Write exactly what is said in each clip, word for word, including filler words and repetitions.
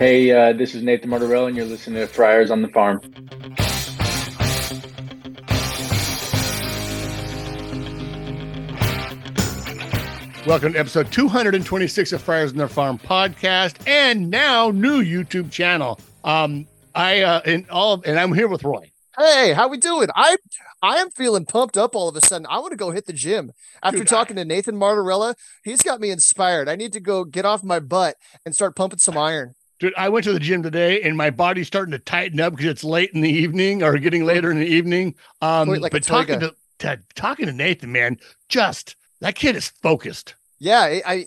Hey, uh, this is Nathan Martorella, and you're listening to Friars on the Farm. Welcome to episode two twenty-six of Friars on the Farm podcast, and now new YouTube channel. Um, I uh, and all of, and I'm here with Roy. Hey, how we doing? I I am feeling pumped up all of a sudden. I want to go hit the gym. After Dude, talking I, to Nathan Martorella, he's got me inspired. I need to go get off my butt and start pumping some iron. Dude, I went to the gym today and my body's starting to tighten up because it's late in the evening or getting later in the evening. Um, Wait, like but talking to, to talking to Nathan, man, just that kid is focused. Yeah, I, I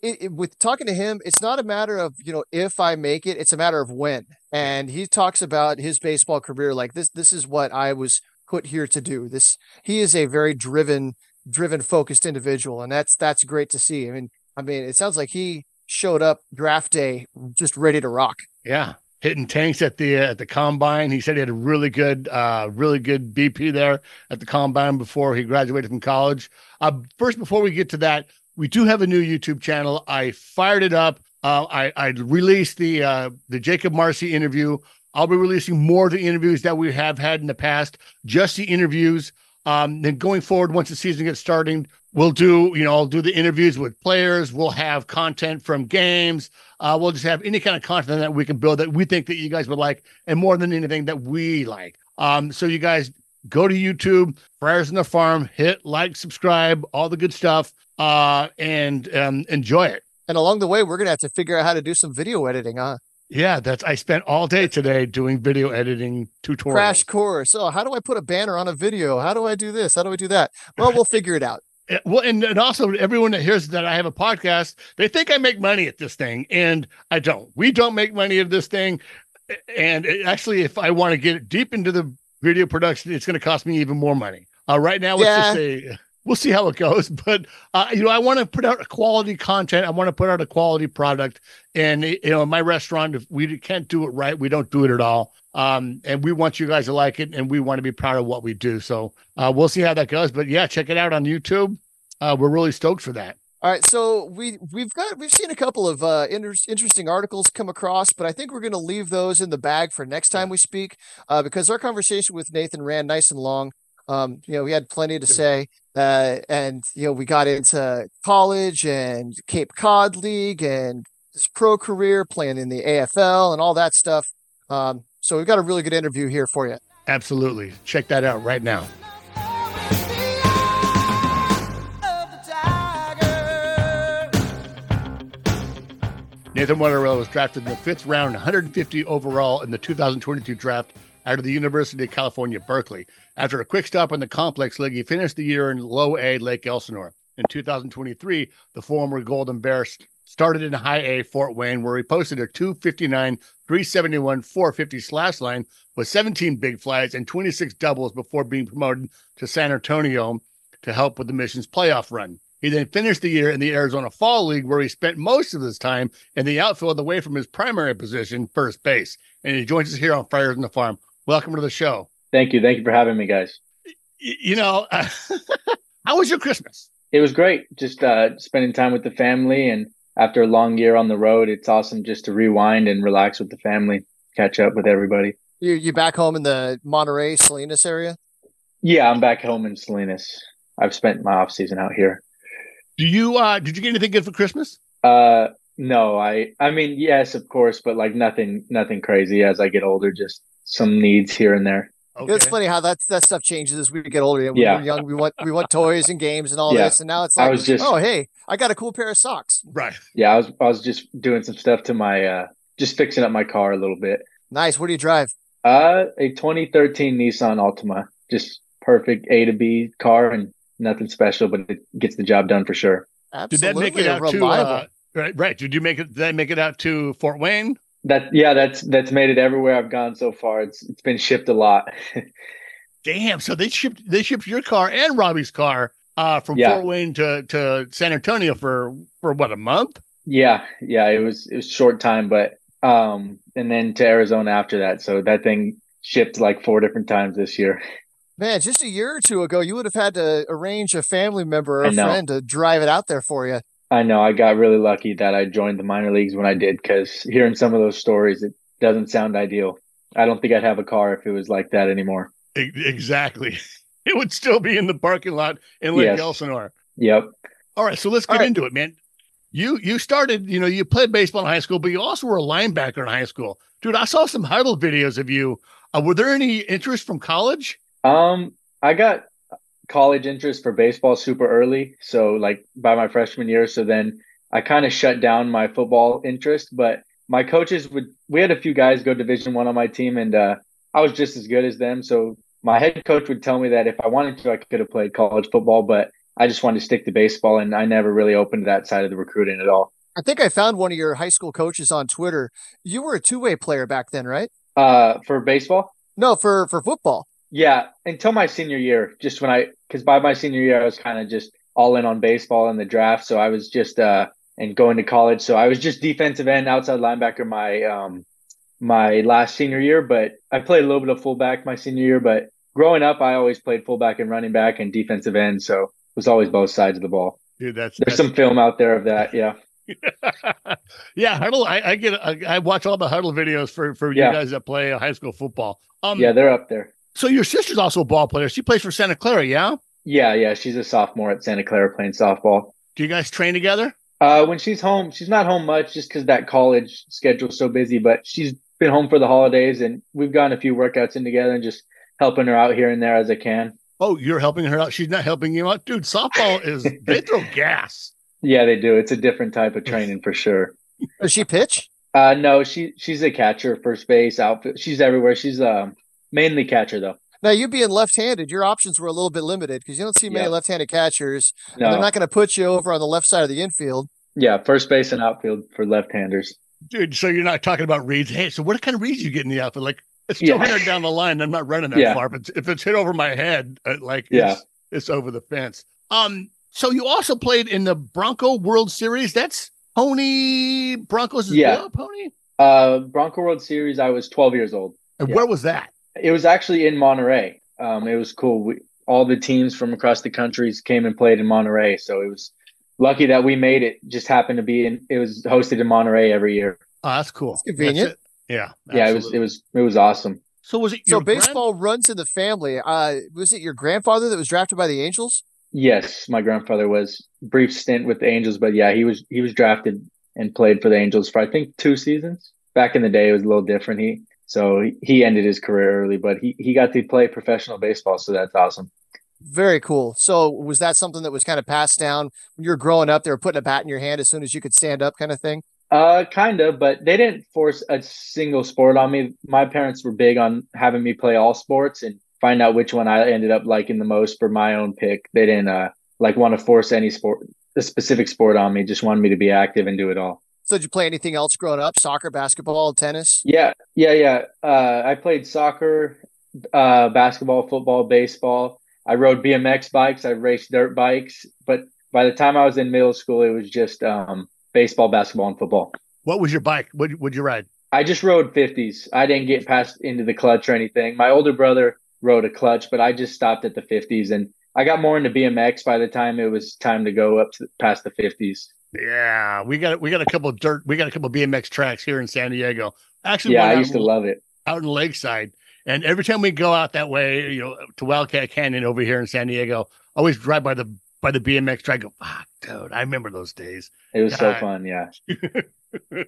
it, it, with talking to him, it's not a matter of, you know, if I make it, it's a matter of when. And he talks about his baseball career like this. This is what I was put here to do. This he is a very driven, driven, focused individual, and that's that's great to see. I mean, I mean, it sounds like he showed up draft day just ready to rock. Yeah, hitting tanks at the uh, at the combine. He said he had a really good, uh, really good B P there at the combine before he graduated from college. Uh, first, before we get to that, we do have a new YouTube channel. I fired it up. Uh, I I released the uh, the Jacob Marcy interview. I'll be releasing more of the interviews that we have had in the past, just the interviews. Um, then going forward, once the season gets starting, we'll do, you know, I'll do the interviews with players. We'll have content from games. Uh, we'll just have any kind of content that we can build that we think that you guys would like, and more than anything that we like. Um, so you guys go to YouTube, Friars on the Farm, hit like, subscribe, all the good stuff, uh, and um, enjoy it. And along the way, we're going to have to figure out how to do some video editing, huh? Yeah, that's. I spent all day today doing video editing tutorials. Crash course. Oh, how do I put a banner on a video? How do I do this? How do I do that? Well, we'll figure it out. Well, and, and also everyone that hears that I have a podcast, they think I make money at this thing, and I don't. We don't make money at this thing. And it, actually, if I want to get deep into the video production, it's going to cost me even more money. Uh, right now, let's yeah. just say... We'll see how it goes, but uh, you know, I want to put out a quality content. I want to put out a quality product, and you know, in my restaurant, if we can't do it right, we don't do it at all. Um, and we want you guys to like it, and we want to be proud of what we do. So uh, we'll see how that goes. But yeah, check it out on YouTube. Uh, we're really stoked for that. All right, so we we've got we've seen a couple of uh, inter- interesting articles come across, but I think we're going to leave those in the bag for next time we speak, uh, because our conversation with Nathan ran nice and long. Um, you know, we had plenty to say, uh, and, you know, we got into college and Cape Cod League and his pro career playing in the A F L and all that stuff. Um, so we've got a really good interview here for you. Absolutely. Check that out right now. Nathan Martorella was drafted in the fifth round, one hundred fifty overall in the two thousand twenty-two draft out of the University of California, Berkeley. After a quick stop in the Complex League, he finished the year in low A Lake Elsinore. In two thousand twenty-three, the former Golden Bears started in high A Fort Wayne, where he posted a two fifty-nine, three seventy-one, four fifty slash line with seventeen big flies and twenty-six doubles before being promoted to San Antonio to help with the mission's playoff run. He then finished the year in the Arizona Fall League, where he spent most of his time in the outfield away from his primary position, first base. And he joins us here on Friars on the Farm. Welcome to the show. Thank you. Thank you for having me, guys. You know, uh, how was your Christmas? It was great. Just uh, spending time with the family. And after a long year on the road, it's awesome just to rewind and relax with the family, catch up with everybody. You you back home in the Monterey Salinas area? Yeah, I'm back home in Salinas. I've spent my off season out here. Do you, uh, did you get anything good for Christmas? Uh, no, I, I mean, yes, of course, but like nothing, nothing crazy as I get older, just some needs here and there. Okay. It's funny how that that stuff changes as we get older. When yeah. we were young, we want we want toys and games and all yeah. this, and now it's like, I was just, oh hey, I got a cool pair of socks. Right. Yeah, I was I was just doing some stuff to my uh, just fixing up my car a little bit. Nice. What do you drive? Uh, a twenty thirteen Nissan Altima, just perfect A to B car and nothing special, but it gets the job done for sure. Absolutely. Did that make it out reliable. to uh, right? Right. Did you make it? Did that make it out to Fort Wayne? That yeah, that's that's made it everywhere I've gone so far. It's it's been shipped a lot. Damn! So they shipped they shipped your car and Robbie's car uh, from yeah. Fort Wayne to, to San Antonio for, for what a month. Yeah, yeah, it was it was short time, but um, and then to Arizona after that. So that thing shipped like four different times this year. Man, just a year or two ago, you would have had to arrange a family member or a friend to drive it out there for you. I know I got really lucky that I joined the minor leagues when I did, because hearing some of those stories, it doesn't sound ideal. I don't think I'd have a car if it was like that anymore. Exactly. It would still be in the parking lot in Lake yes. Elsinore. Yep. All right. So let's get right. into it, man. You you started, you know, you played baseball in high school, but you also were a linebacker in high school. Dude, I saw some Heidel videos of you. Uh, were there any interest from college? Um, I got college interest for baseball super early. So like by my freshman year. So then I kind of shut down my football interest, but my coaches would, we had a few guys go division one on my team, and uh, I was just as good as them. So my head coach would tell me that if I wanted to, I could have played college football, but I just wanted to stick to baseball, and I never really opened that side of the recruiting at all. I think I found one of your high school coaches on Twitter. You were a two-way player back then, right? Uh, for baseball? No, for, for football. Yeah, until my senior year, just when I – because by my senior year, I was kind of just all in on baseball and the draft, so I was just uh, – and going to college. So I was just defensive end, outside linebacker my um, my last senior year, but I played a little bit of fullback my senior year. But growing up, I always played fullback and running back and defensive end, so it was always both sides of the ball. Dude, that's There's that's, some film out there of that, yeah. yeah, Huddle, I, I get. I, I watch all the Huddle videos for, for yeah. you guys that play high school football. Um, yeah, they're up there. So your sister's also a ball player. She plays for Santa Clara, yeah? Yeah, yeah. She's a sophomore at Santa Clara playing softball. Do you guys train together? Uh, when she's home, she's not home much just because that college schedule is so busy, but she's been home for the holidays, and we've gotten a few workouts in together and just helping her out here and there as I can. Oh, you're helping her out. She's not helping you out. Dude, softball is, they throw gas. Yeah, they do. It's a different type of training for sure. Does she pitch? Uh, no, she, she's a catcher, first base, outfield. She's everywhere. She's um, mainly catcher though. Now, you being left-handed, your options were a little bit limited because you don't see many yeah. left-handed catchers. No. And they're not going to put you over on the left side of the infield. Yeah, first base and outfield for left-handers. Dude, so you're not talking about reads. Hey, so what kind of reads you get in the outfield? Like, it's two hundred yeah. down the line. I'm not running that yeah. far, but if it's hit over my head, like, yeah. it's, it's over the fence. Um, so you also played in the Bronco World Series. That's Pony Broncos as yeah. well, Pony? Uh, Bronco World Series, I was twelve years old. And yeah. where was that? It was actually in Monterey. Um, it was cool. We, all the teams from across the countries came and played in Monterey, so it was lucky that we made it. Just happened to be in. It was hosted in Monterey every year. Oh, that's cool. That's convenient. That's it. Yeah, absolutely. Yeah. It was. It was. It was awesome. So was it? Your so baseball grand- runs in the family. Uh, was it your grandfather that was drafted by the Angels? Yes, my grandfather was brief stint with the Angels, but yeah, he was he was drafted and played for the Angels for I think two seasons. Back in the day, it was a little different. He. So he ended his career early, but he, he got to play professional baseball, so that's awesome. Very cool. So was that something that was kind of passed down when you were growing up? They were putting a bat in your hand as soon as you could stand up kind of thing? Uh, kind of, but they didn't force a single sport on me. My parents were big on having me play all sports and find out which one I ended up liking the most for my own pick. They didn't uh, like want to force any sport, a specific sport on me, just wanted me to be active and do it all. So did you play anything else growing up? Soccer, basketball, tennis? Yeah, yeah, yeah. Uh, I played soccer, uh, basketball, football, baseball. I rode B M X bikes. I raced dirt bikes. But by the time I was in middle school, it was just um, baseball, basketball, and football. What was your bike? What would you ride? I just rode fifties. I didn't get past into the clutch or anything. My older brother rode a clutch, but I just stopped at the fifties. And I got more into B M X by the time it was time to go up to, past the fifties. Yeah, we got we got a couple of dirt. We got a couple of B M X tracks here in San Diego. Actually, yeah, I used to love it out in Lakeside. And every time we go out that way, you know, to Wildcat Canyon over here in San Diego, I always drive by the by the B M X track. Go, fuck, dude, I remember those days. It was God. so fun. Yeah. All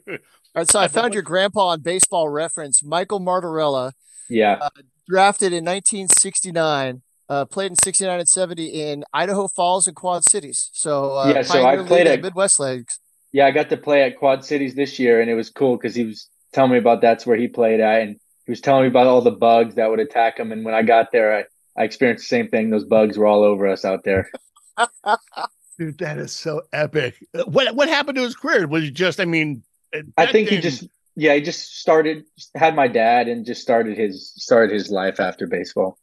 right, so I found your grandpa on baseball reference, Michael Martorella. Yeah, uh, drafted in nineteen sixty-nine. Uh, played in sixty-nine and seventy in Idaho Falls and Quad Cities. So uh, yeah, so I played at Midwest Leagues. Yeah, I got to play at Quad Cities this year, and it was cool because he was telling me about that's where he played at, and he was telling me about all the bugs that would attack him. And when I got there, I, I experienced the same thing. Those bugs were all over us out there. Dude, that is so epic. What what happened to his career? Was it just? I mean, I think thing... he just yeah he just started had my dad and just started his started his life after baseball.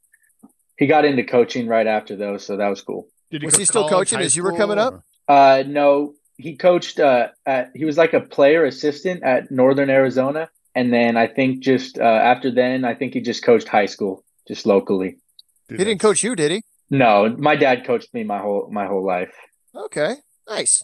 He got into coaching right after those, so that was cool. Did he was he still coaching as you were coming up? Uh, no, he coached. Uh, at, he was like a player assistant at Northern Arizona, and then I think just uh, after then, I think he just coached high school, just locally. He didn't coach you, did he? No, my dad coached me my whole my whole life. Okay, nice.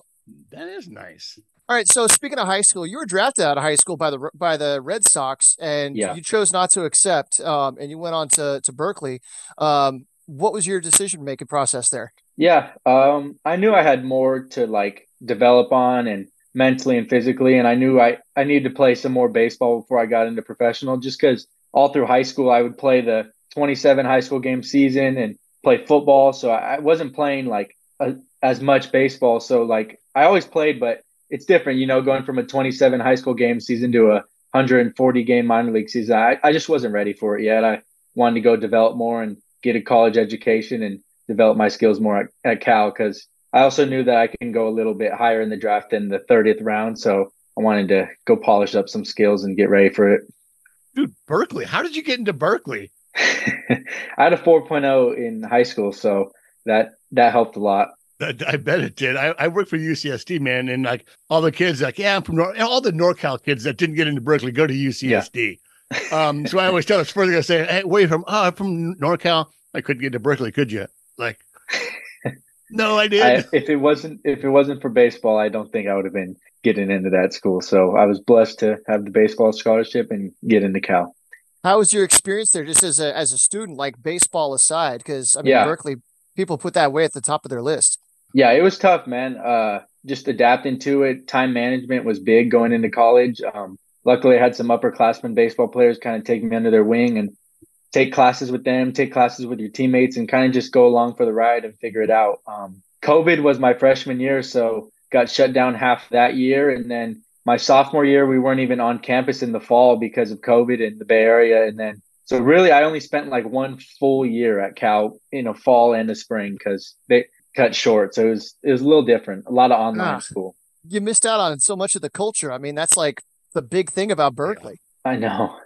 That is nice. All right. So speaking of high school, you were drafted out of high school by the by the Red Sox, and yeah. you chose not to accept, um, and you went on to to Berkeley. Um, what was your decision making process there? Yeah, um, I knew I had more to like develop on, and mentally and physically, and I knew I I needed to play some more baseball before I got into professional. Just because all through high school, I would play the twenty-seven high school game season and play football, so I wasn't playing like a, as much baseball. So like I always played, but it's different, you know, going from a twenty-seven high school game season to a one hundred forty game minor league season. I, I just wasn't ready for it yet. I wanted to go develop more and get a college education and develop my skills more at, at Cal, because I also knew that I can go a little bit higher in the draft than the thirtieth round. So I wanted to go polish up some skills and get ready for it. Dude, Berkeley. How did you get into Berkeley? I had a four point oh in high school, so that that helped a lot. I bet it did. I, I worked for U C S D, man, and like all the kids, like, yeah, I'm from North, all the NorCal kids that didn't get into Berkeley go to U C S D. Yeah. um, so I always tell us further, I say, hey, where are you from? Oh, I'm from NorCal. I couldn't get to Berkeley, could you? Like, no, I didn't. I, if it wasn't if it wasn't for baseball, I don't think I would have been getting into that school. So I was blessed to have the baseball scholarship and get into Cal. How was your experience there, just as a as a student, like baseball aside? Because I mean, yeah. Berkeley, people put that way at the top of their list. Yeah, it was tough, man. Uh, just adapting to it. Time management was big going into college. Um, luckily, I had some upperclassmen baseball players kind of take me under their wing and take classes with them, take classes with your teammates, and kind of just go along for the ride and figure it out. Um, COVID was my freshman year, so got shut down half that year. And then my sophomore year, we weren't even on campus in the fall because of COVID in the Bay Area. And then so really, I only spent like one full year at Cal in a fall and a spring because they – cut short. So it was it was a little different. A lot of online ah, school. You missed out on so much of the culture. I mean, that's like the big thing about Berkeley. I know.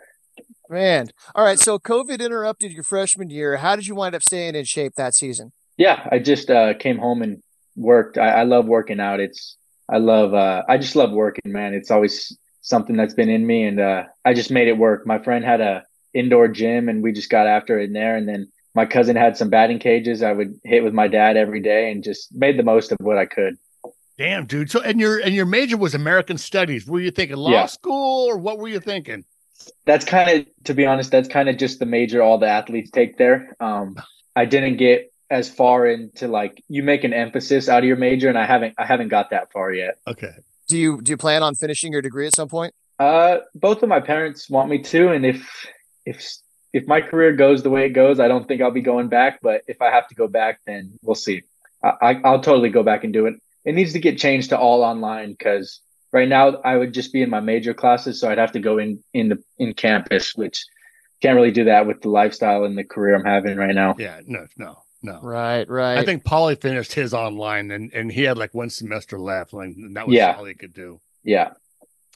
Man. All right. So COVID interrupted your freshman year. How did you wind up staying in shape that season? Yeah, I just uh, came home and worked. I, I love working out. It's I love uh, I just love working, man. It's always something that's been in me, and uh, I just made it work. My friend had a indoor gym, and we just got after it in there, and then my cousin had some batting cages. I would hit with my dad every day and just made the most of what I could. Damn, dude. So, and your, and your major was American Studies. Were you thinking law yeah. school, or what were you thinking? That's kind of, to be honest, that's kind of just the major all the athletes take there. Um, I didn't get as far into like, you make an emphasis out of your major, and I haven't, I haven't got that far yet. Okay. Do you, do you plan on finishing your degree at some point? Uh, both of my parents want me to. And if, if, If my career goes the way it goes, I don't think I'll be going back. But if I have to go back, then we'll see. I, I'll totally go back and do it. It needs to get changed to all online, because right now I would just be in my major classes, so I'd have to go in in the in campus, which can't really do that with the lifestyle and the career I'm having right now. Yeah, no, no, no. Right, right. I think Paulie finished his online, and and he had like one semester left, like, and that was yeah. all he could do. Yeah.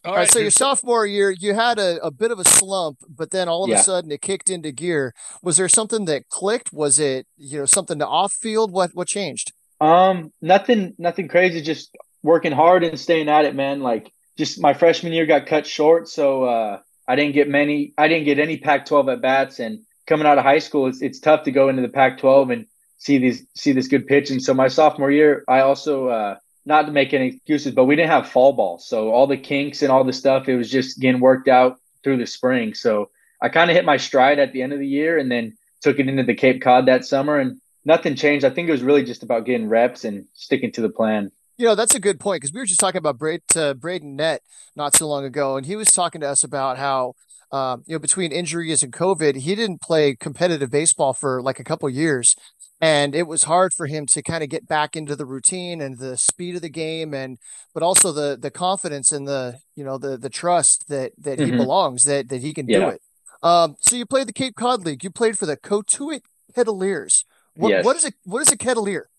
All right, all right, so your sophomore year, you had a, a bit of a slump, but then all of yeah. a sudden it kicked into gear. Was there something that clicked? Was it, you know, something to off field? What what changed? Um, nothing, nothing crazy. Just working hard and staying at it, man. Like, just my freshman year got cut short, so uh, I didn't get many. I didn't get any Pac twelve at bats. And coming out of high school, it's it's tough to go into the Pac twelve and see these see this good pitch. And so my sophomore year, I also. Uh, Not to make any excuses, but we didn't have fall ball. So all the kinks and all the stuff, it was just getting worked out through the spring. So I kind of hit my stride at the end of the year, and then took it into the Cape Cod that summer, and nothing changed. I think it was really just about getting reps and sticking to the plan. You know, that's a good point, because we were just talking about Bra- uh, Braden Nett not so long ago, and he was talking to us about how, um, you know, between injuries and COVID, he didn't play competitive baseball for like a couple years. And it was hard for him to kind of get back into the routine and the speed of the game, and but also the the confidence and the you know the the trust that that mm-hmm. he belongs, that that he can yeah. do it. Um, so you played the Cape Cod League. You played for the Cotuit Kettleers. What, yes. what is a what is a Kettleer?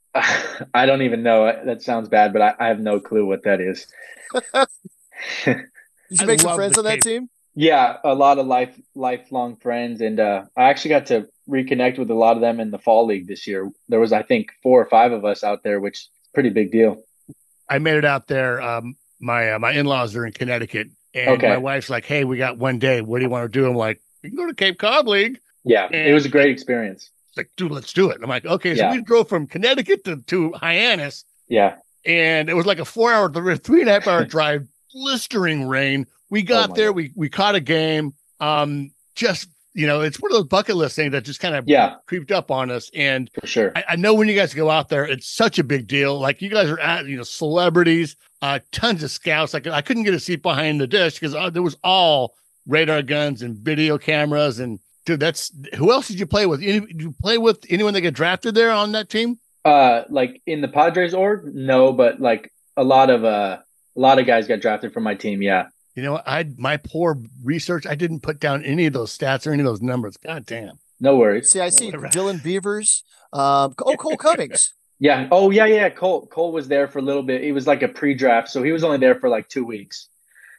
I don't even know. That sounds bad, but I, I have no clue what that is. Did you make some friends on that Cape. team? Yeah, a lot of life lifelong friends, and uh, I actually got to reconnect with a lot of them in the fall league this year. There was, I think, four or five of us out there, which is a pretty big deal. I made it out there. Um, my uh, my in-laws are in Connecticut, and okay. my wife's like, "Hey, we got one day. What do you want to do?" I'm like, "You can go to Cape Cod League." Yeah, and it was a great experience. It's like, dude, let's do it. I'm like, okay, so yeah. we drove from Connecticut to, to Hyannis. Yeah, and it was like a four-hour, three and a half hour drive, blistering rain. We got oh there, God. we we caught a game. Um, just you know, it's one of those bucket list things that just kind of yeah. creeped up on us. And for sure, I, I know when you guys go out there, it's such a big deal. Like you guys are at, you know, celebrities, uh, tons of scouts. Like I couldn't get a seat behind the dish because uh, there was all radar guns and video cameras and. Dude, that's who else did you play with? Any, did you play with anyone that got drafted there on that team? Uh, like in the Padres org, no, but like a lot of uh, a lot of guys got drafted from my team. Yeah, you know, I my poor research, I didn't put down any of those stats or any of those numbers. God damn, no worries. See, I see right. Dylan Beavers. Um, oh, Cole Cummings. yeah. Oh, yeah, yeah. Cole Cole was there for a little bit. It was like a pre-draft, so he was only there for like two weeks.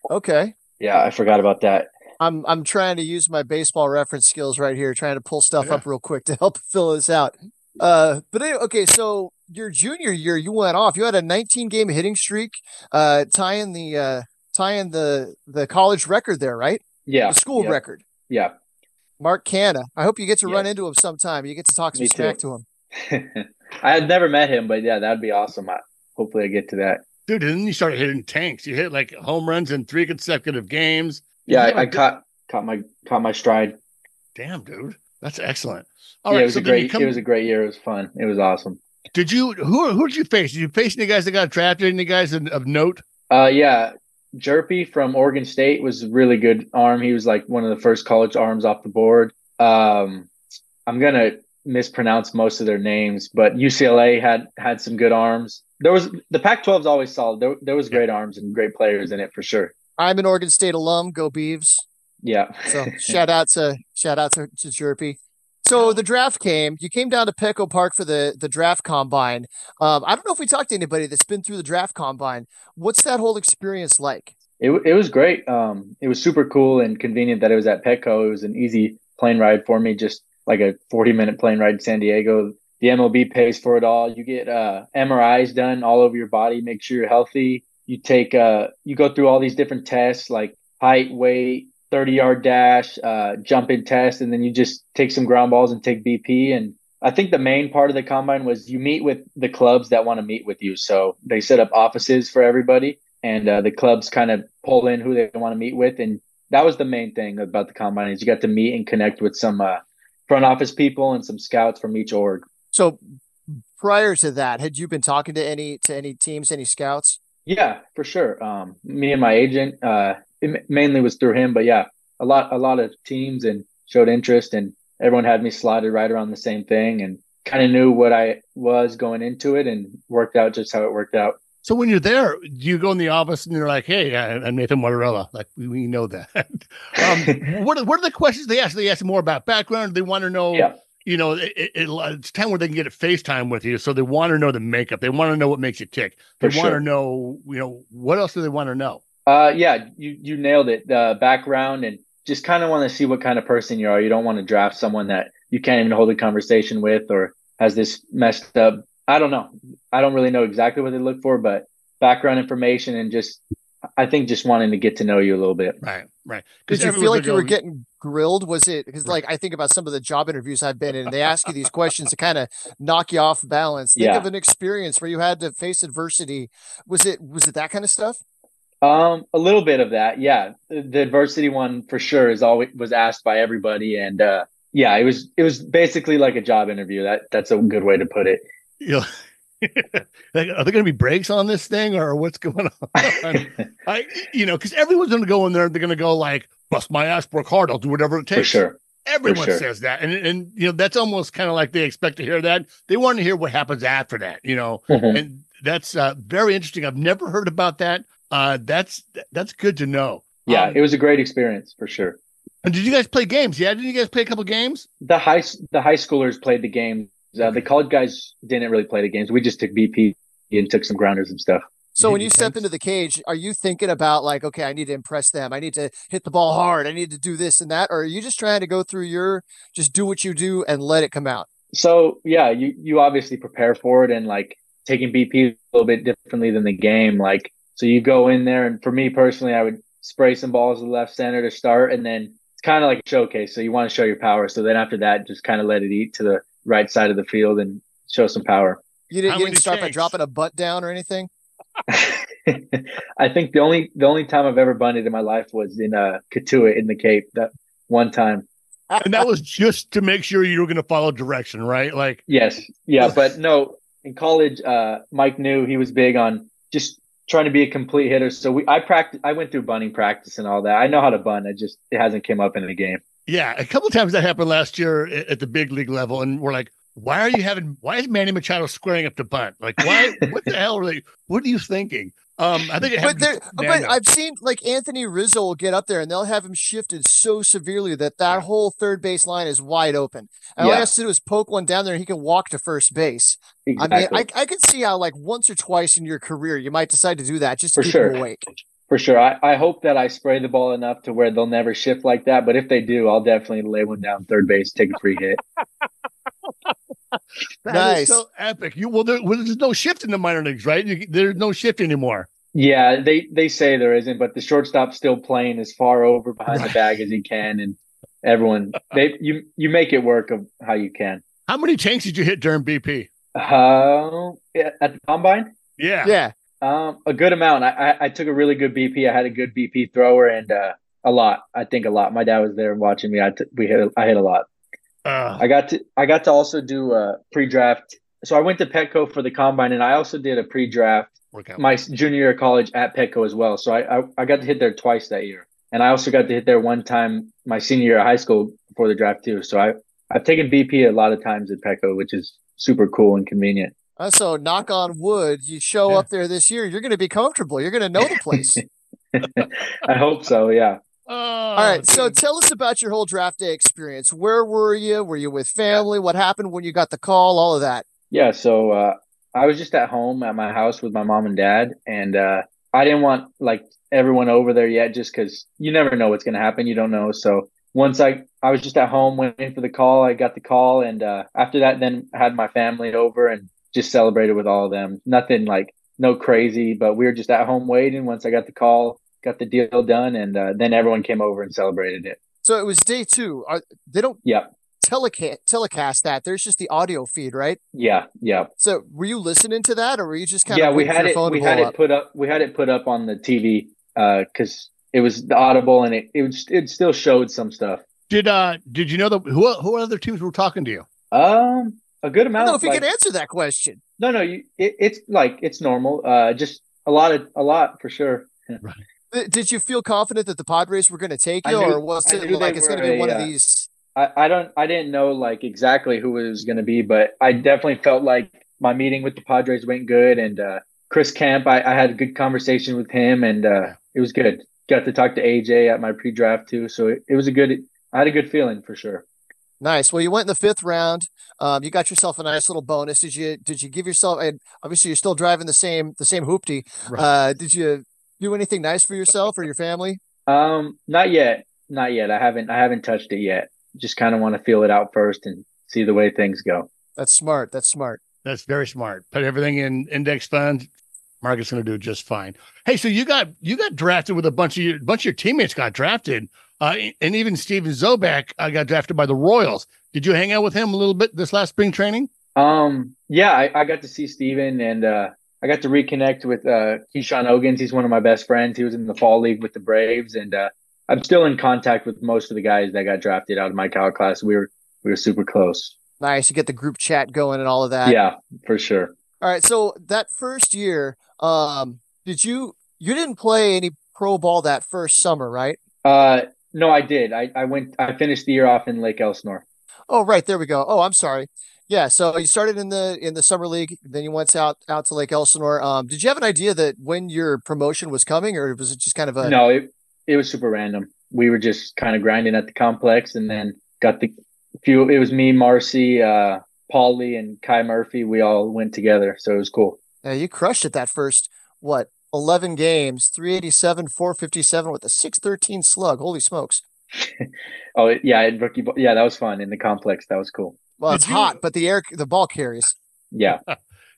Okay. Yeah, I forgot about that. I'm I'm trying to use my baseball reference skills right here, trying to pull stuff yeah. up real quick to help fill this out. Uh, but anyway, okay, so your junior year, you went off. You had a nineteen game hitting streak, uh, tying the uh, tying the the college record there, right? Yeah, the school yeah. record. Yeah, Mark Canna. I hope you get to yes. run into him sometime. You get to talk some smack to him. I had never met him, but yeah, that'd be awesome. I, hopefully, I get to that. Dude, and then you started hitting tanks. You hit like home runs in three consecutive games. Yeah, I, I caught caught my caught my stride. Damn, dude, that's excellent. All yeah, right, it was so a great. Come... It was a great year. It was fun. It was awesome. Did you who who did you face? Did you face any guys that got drafted? Any guys of, of note? Uh, yeah, Jerpy from Oregon State was a really good arm. He was like one of the first college arms off the board. Um, I'm gonna mispronounce most of their names, but U C L A had had some good arms. There was the Pac twelve is always solid. There there was great yeah. arms and great players in it for sure. I'm an Oregon State alum. Go Beavs! Yeah. So shout out to shout out to, to Jerpy. So the draft came. You came down to Petco Park for the the draft combine. Um, I don't know if we talked to anybody that's been through the draft combine. What's that whole experience like? It it was great. Um, it was super cool and convenient that it was at Petco. It was an easy plane ride for me, just like a forty minute plane ride to San Diego. The M L B pays for it all. You get uh, M R Is done all over your body. Make sure you're healthy. You take, uh, you go through all these different tests like height, weight, thirty yard dash, uh, jumping test, and then you just take some ground balls and take B P. And I think the main part of the combine was you meet with the clubs that want to meet with you. So they set up offices for everybody, and uh, the clubs kind of pull in who they want to meet with. And that was the main thing about the combine is you got to meet and connect with some uh, front office people and some scouts from each org. So prior to that, had you been talking to any to any teams, any scouts? Yeah, for sure. Um, me and my agent, uh, it mainly was through him, but yeah, a lot, a lot of teams and showed interest, and everyone had me slotted right around the same thing, and kind of knew what I was going into it, and worked out just how it worked out. So when you're there, do you go in the office and you're like, "Hey, I'm Nathan Martorella." Like we, we know that. um, what are, what are the questions they ask? They ask more about background. They want to know. Yeah. You know, it, it, it's time where they can get a FaceTime with you. So they want to know the makeup. They want to know what makes you tick. They sure. want to know, you know, what else do they want to know? Uh, yeah, you, you nailed it. The uh, background, and just kind of want to see what kind of person you are. You don't want to draft someone that you can't even hold a conversation with or has this messed up. I don't know. I don't really know exactly what they look for, but background information and just, I think, just wanting to get to know you a little bit. Right. Right. Did you feel like you were getting grilled? Was it because, like, I think about some of the job interviews I've been in, and they ask you these questions to kind of knock you off balance. Think yeah. of an experience where you had to face adversity. Was it was it that kind of stuff? Um, a little bit of that, yeah. The adversity one for sure is always was asked by everybody, and uh, yeah, it was it was basically like a job interview. That that's a good way to put it. Yeah. Like, are there going to be breaks on this thing, or what's going on? I, you know, because everyone's going to go in there. They're going to go like, bust my ass, work hard. I'll do whatever it takes. For sure. Everyone for sure. says that, and and you know that's almost kind of like they expect to hear that. They want to hear what happens after that, you know. Mm-hmm. And that's uh, very interesting. I've never heard about that. Uh, that's that's good to know. Yeah, um, it was a great experience for sure. And did you guys play games? Yeah, did you guys play a couple games? The high the high schoolers played the game. Uh, the college guys didn't really play the games. We just took B P and took some grounders and stuff. So when you step into the cage, are you thinking about like, okay, I need to impress them. I need to hit the ball hard. I need to do this and that. Or are you just trying to go through your, just do what you do and let it come out? So yeah, you, you obviously prepare for it, and like taking B P a little bit differently than the game. Like, so you go in there, and for me personally, I would spray some balls to the left center to start. And then it's kind of like a showcase. So you want to show your power. So then after that, just kind of let it eat to the right side of the field and show some power. You didn't, you didn't start by dropping a butt down or anything? I think the only the only time I've ever bunted in my life was in uh, Katua in the Cape, that one time. And that was just to make sure you were going to follow direction, right? Like, yes. Yeah, but no, in college, uh, Mike knew he was big on just trying to be a complete hitter. So we, I practice, I went through bunting practice and all that. I know how to bunt. I just, it hasn't came up in the game. Yeah, a couple of times that happened last year at the big league level, and we're like, why are you having? Why is Manny Machado squaring up to bunt? Like, why? What the hell are they? What are you thinking? Um, I think. It but, there, but I've seen like Anthony Rizzo will get up there and they'll have him shifted so severely that that yeah. whole third base line is wide open. And yeah. all I have to do is poke one down there, and he can walk to first base. Exactly. I mean, I, I can see how like once or twice in your career you might decide to do that just to For keep sure. him awake. For sure. I, I hope that I spray the ball enough to where they'll never shift like that. But if they do, I'll definitely lay one down third base, take a free hit. That nice. Is so epic. You well, there, well, there's no shift in the minor leagues, right? You, there's no shift anymore. Yeah, they, they say there isn't, but the shortstop's still playing as far over behind the bag as he can, and everyone they you you make it work of how you can. How many tanks did you hit during B P? Uh, at the combine? Yeah, yeah, um, a good amount. I, I I took a really good B P. I had a good B P thrower and uh, a lot. I think a lot. My dad was there watching me. I t- we hit I hit a lot. Uh, I got to I got to also do a pre-draft. So I went to Petco for the combine, and I also did a pre-draft workout my junior year of college at Petco as well. So I, I, I got to hit there twice that year. And I also got to hit there one time my senior year of high school before the draft too. So I, I've taken B P a lot of times at Petco, which is super cool and convenient. Uh, so knock on wood, you show yeah. up there this year, you're going to be comfortable. You're going to know the place. I hope so, yeah. Oh, all right, dude. So tell us about your whole draft day experience. Where were you? Were you with family? What happened when you got the call? All of that. Yeah, so uh, I was just at home at my house with my mom and dad, and uh, I didn't want like everyone over there yet, just because you never know what's going to happen. You don't know. So once I I was just at home, went in for the call. I got the call, and uh, after that, then had my family over and just celebrated with all of them. Nothing like no crazy, but we were just at home waiting. Once I got the call, got the deal done, and uh, then everyone came over and celebrated it. So it was day two. Are, they don't yep. teleca- telecast that. There's just the audio feed, right? Yeah, yeah. So were you listening to that, or were you just kind yeah, of? Yeah, we had it. We had it up? put up. We had it put up on the T V because uh, it was the audible, and it it, was, it still showed some stuff. Did uh? Did you know the who? Who other teams were talking to you? Um, a good amount. I don't know if like, you can answer that question. No, no. You, it, it's like it's normal. Uh, just a lot of a lot for sure. Right. Did you feel confident that the Padres were going to take you, knew, or was it like it's going to be a, one of these? I, I don't, I didn't know like exactly who it was going to be, but I definitely felt like my meeting with the Padres went good. And uh, Chris Camp, I, I had a good conversation with him, and uh, it was good. Got to talk to A J at my pre-draft too, so it, it was a good. I had a good feeling for sure. Nice. Well, you went in the fifth round. Um, you got yourself a nice little bonus. Did you? Did you give yourself? And obviously, you're still driving the same the same hoopty. Right. Uh, did you? Do anything nice for yourself or your family? Um, not yet. Not yet. I haven't I haven't touched it yet. Just kind of want to feel it out first and see the way things go. That's smart. That's smart. That's very smart. Put everything in index funds. Market's going to do just fine. Hey, so you got you got drafted with a bunch of your bunch of your teammates got drafted. Uh, and even Steven Zoback uh, got drafted by the Royals. Did you hang out with him a little bit this last spring training? Um, yeah, I, I got to see Steven, and uh I got to reconnect with uh, Keyshawn Ogins. He's one of my best friends. He was in the fall league with the Braves, and uh, I'm still in contact with most of the guys that got drafted out of my Cal class. We were we were super close. Nice. You get the group chat going and all of that. Yeah, for sure. All right. So that first year, um, did you you didn't play any pro ball that first summer, right? Uh, no, I did. I, I went. I finished the year off in Lake Elsinore. Oh, right. There we go. Oh, I'm sorry. Yeah, so you started in the in the summer league, then you went out, out to Lake Elsinore. Um, did you have an idea that when your promotion was coming, or was it just kind of a no? It it was super random. We were just kind of grinding at the complex, and then got the few. It was me, Marcy, uh, Paulie, and Kai Murphy. We all went together, so it was cool. Yeah, you crushed it that first what eleven games, three eighty seven, four fifty seven with a six thirteen slug. Holy smokes! Oh yeah, rookie. Yeah, that was fun in the complex. That was cool. Well, it's hot, but the air, the ball carries. Yeah.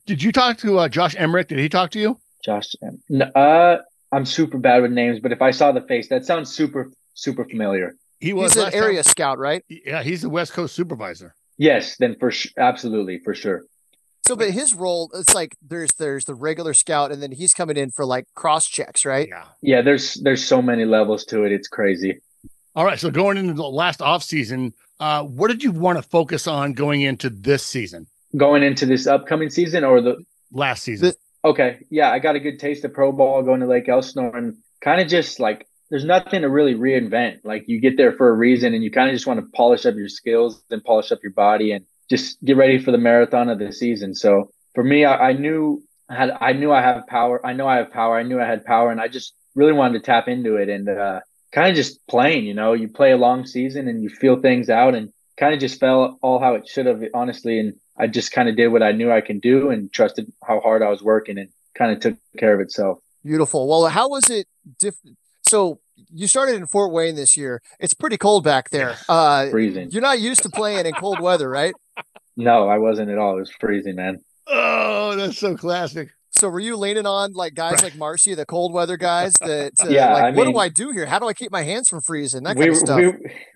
Did you talk to uh, Josh Emmerich? Did he talk to you? Josh, no, uh, I'm super bad with names, but if I saw the face, that sounds super, super familiar. He was he's an area scout, right? Yeah, he's the West Coast supervisor. Yes, then for sh- absolutely, for sure. So, but his role, it's like there's there's the regular scout, and then he's coming in for like cross checks, right? Yeah. Yeah. There's there's so many levels to it. It's crazy. All right. So going into the last off season, uh, what did you want to focus on going into this season? Going into this upcoming season or the last season? The, Okay. Yeah, I got a good taste of pro ball going to Lake Elsinore, and kind of just like there's nothing to really reinvent. Like you get there for a reason, and you kind of just want to polish up your skills and polish up your body and just get ready for the marathon of the season. So for me, I, I knew I had I knew I have power. I know I have power. I knew I had power, and I just really wanted to tap into it and uh, kind of just playing. You know, you play a long season and you feel things out, and kind of just felt all how it should have, honestly. And I just kind of did what I knew I can do and trusted how hard I was working, and kind of took care of itself. Beautiful. Well, how was it different? So you started in Fort Wayne this year. It's pretty cold back there. Uh, freezing. You're not used to playing in cold weather, right? No, I wasn't at all. It was freezing, man. Oh, that's so classic. So were you leaning on like guys like Marcy, the cold weather guys that, uh, yeah, like, I mean, what do I do here? How do I keep my hands from freezing? That kind we, of stuff. We,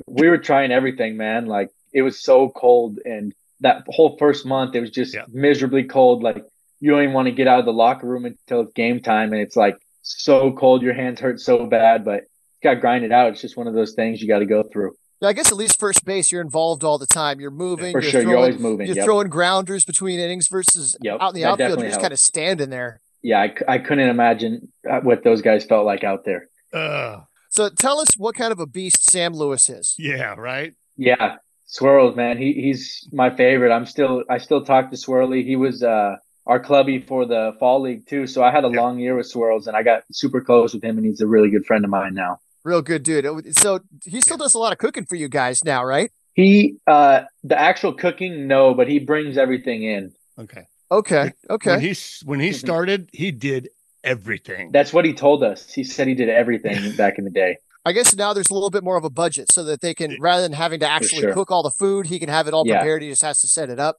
we were trying everything, man. Like it was so cold, and that whole first month, it was just yeah. miserably cold. Like you don't even want to get out of the locker room until it's game time. And it's like so cold, your hands hurt so bad, but you got to grind it out. It's just one of those things you got to go through. Yeah, I guess at least first base, you're involved all the time. You're moving. For you're sure, throwing, you're always moving. You're yep. throwing grounders between innings versus yep. out in the that outfield. You're just helped. Kind of standing there. Yeah, I, I couldn't imagine what those guys felt like out there. Uh, so tell us what kind of a beast Sam Lewis is. Yeah, right? Yeah. Swirls, man. He he's my favorite. I'm still I still talk to Swirly. He was uh, our clubby for the fall league too. So I had a yeah. long year with Swirls, and I got super close with him, and he's a really good friend of mine now. Real good dude. So he still does a lot of cooking for you guys now, right? He uh, the actual cooking, no, but he brings everything in. Okay. Okay. Okay. When he when he started, he did everything. That's what he told us. He said he did everything back in the day. I guess now there's a little bit more of a budget so that they can, rather than having to actually sure. cook all the food, he can have it all yeah. prepared. He just has to set it up.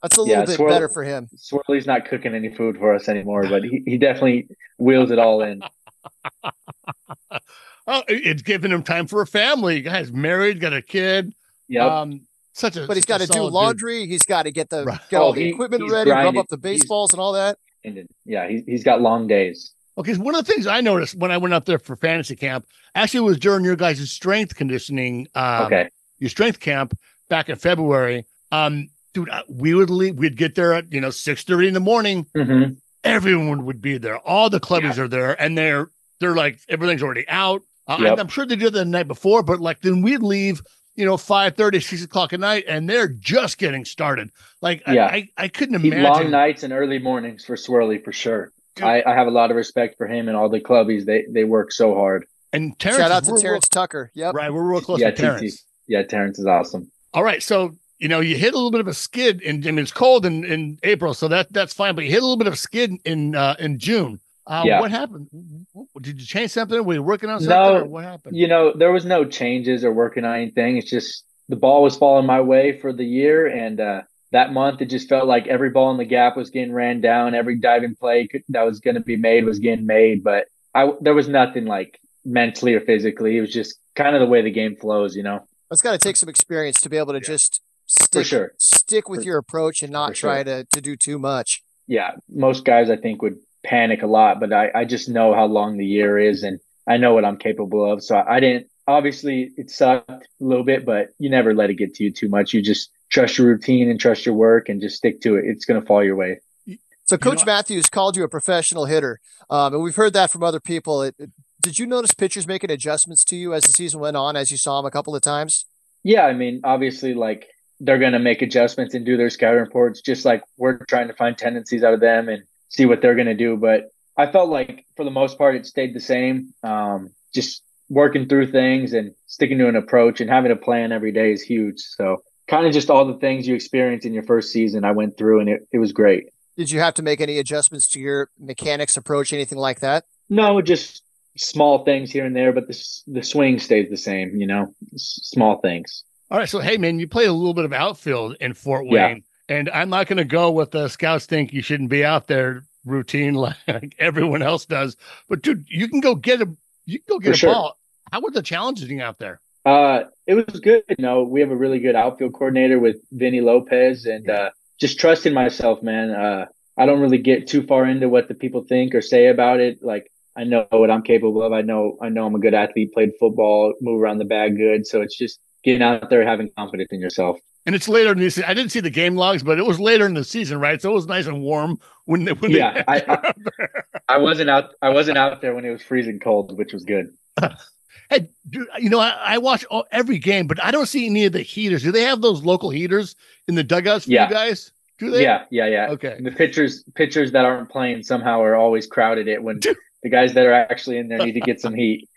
That's a little yeah, bit Swirly, better for him. Swirly's not cooking any food for us anymore, but he, he definitely wheels it all in. Oh, it's giving him time for a family. Guy's married, got a kid. Yep. Um, such a, but he's got to do laundry. Dude. He's got to get the right. get all oh, the he, equipment ready, grinded. Rub up the baseballs he's, and all that. Yeah, he, he's got long days. Okay, so one of the things I noticed when I went up there for fantasy camp, actually it was during your guys' strength conditioning, um, okay. your strength camp back in February. Um, dude, we would leave, we'd get there at, you know, six thirty in the morning. Mm-hmm. Everyone would be there. All the clubbies yeah. are there, and they're they're like, everything's already out. Uh, yep. I'm sure they did that the night before, but like then we'd leave, you know, five thirty, six o'clock at night, and they're just getting started. Like, yeah. I, I, I couldn't imagine. Long nights and early mornings for Swirly, for sure. I, I have a lot of respect for him and all the clubbies. They they work so hard. And Terrence, shout out to Terrence real, Tucker. Yep. Right. We're real close yeah, to Terrence. T T. Yeah. Terrence is awesome. All right. So, you know, you hit a little bit of a skid, and I mean, it's cold in, in April, so that that's fine. But you hit a little bit of a skid in uh, in June. Uh, yeah. What happened? Did you change something? Were you working on something? No, or what happened? You know, there was no changes or working on anything. It's just the ball was falling my way for the year. And, uh, that month, it just felt like every ball in the gap was getting ran down. Every dive and play that was going to be made was getting made. But I, there was nothing like mentally or physically. It was just kind of the way the game flows, you know? It's got to take some experience to be able to yeah. just stick, sure. stick with for, your approach and not try sure. to, to do too much. Yeah. Most guys, I think, would panic a lot, but I, I just know how long the year is, and I know what I'm capable of. So I, I didn't – obviously, it sucked a little bit, but you never let it get to you too much. You just – trust your routine and trust your work and just stick to it. It's going to fall your way. So Coach you know, Matthews called you a professional hitter. Um, and we've heard that from other people. It, it, did you notice pitchers making adjustments to you as the season went on, as you saw them a couple of times? Yeah. I mean, obviously like they're going to make adjustments and do their scouting reports, just like we're trying to find tendencies out of them and see what they're going to do. But I felt like for the most part, it stayed the same. Um, just working through things and sticking to an approach and having a plan every day is huge. So kind of just all the things you experience in your first season, I went through, and it, it was great. Did you have to make any adjustments to your mechanics approach, anything like that? No, just small things here and there, but the, the swing stays the same, you know, S- small things. All right. So, hey, man, you played a little bit of outfield in Fort Wayne, yeah. and I'm not going to go with the scouts think you shouldn't be out there routine like everyone else does. But, dude, you can go get a, you can go get For a sure. ball. How were the challenges out there? Uh, it was good. You know, we have a really good outfield coordinator with Vinny Lopez, and uh, just trusting myself, man. Uh, I don't really get too far into what the people think or say about it. Like, I know what I'm capable of. I know, I know I'm a good athlete, played football, move around the bag good. So it's just getting out there, having confidence in yourself. And it's later in the season. I didn't see the game logs, but it was later in the season, right? So it was nice and warm when they. When yeah, they I, I, I wasn't out. I wasn't out there when it was freezing cold, which was good. Hey, dude, you know, I, I watch all, every game, but I don't see any of the heaters. Do they have those local heaters in the dugouts for yeah. you guys? Do they? Yeah, yeah, yeah. Okay. And the pitchers, pitchers that aren't playing somehow are always crowded. It when dude. The guys that are actually in there need to get some heat.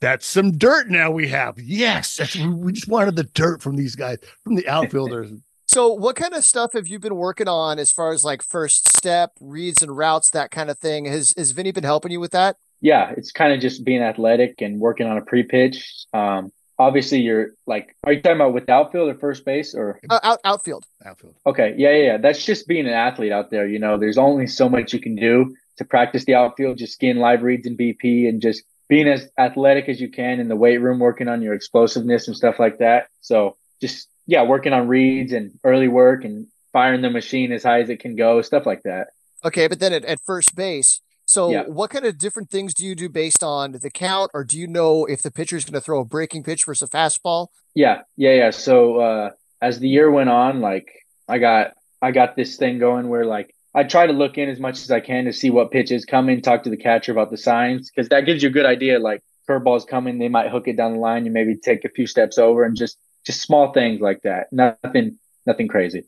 That's some dirt now we have. Yes, that's, we just wanted the dirt from these guys, from the outfielders. So what kind of stuff have you been working on as far as like first step, reads and routes, that kind of thing? Has has Vinny been helping you with that? Yeah, it's kind of just being athletic and working on a pre-pitch. Um, obviously, you're like, are you talking about with outfield or first base or uh, out outfield? Outfield. Okay, yeah, yeah, yeah. That's just being an athlete out there. You know, there's only so much you can do to practice the outfield, just getting live reads and B P and just being as athletic as you can in the weight room, working on your explosiveness and stuff like that. So just, yeah, working on reads and early work and firing the machine as high as it can go, stuff like that. Okay, but then at, at first base, so yeah. what kind of different things do you do based on the count, or do you know if the pitcher is going to throw a breaking pitch versus a fastball? Yeah, yeah, yeah. So uh, as the year went on, like I got I got this thing going where like, I try to look in as much as I can to see what pitch is coming, talk to the catcher about the signs, because that gives you a good idea. Like curveball's coming, they might hook it down the line. You maybe take a few steps over and just just small things like that. Nothing, nothing crazy.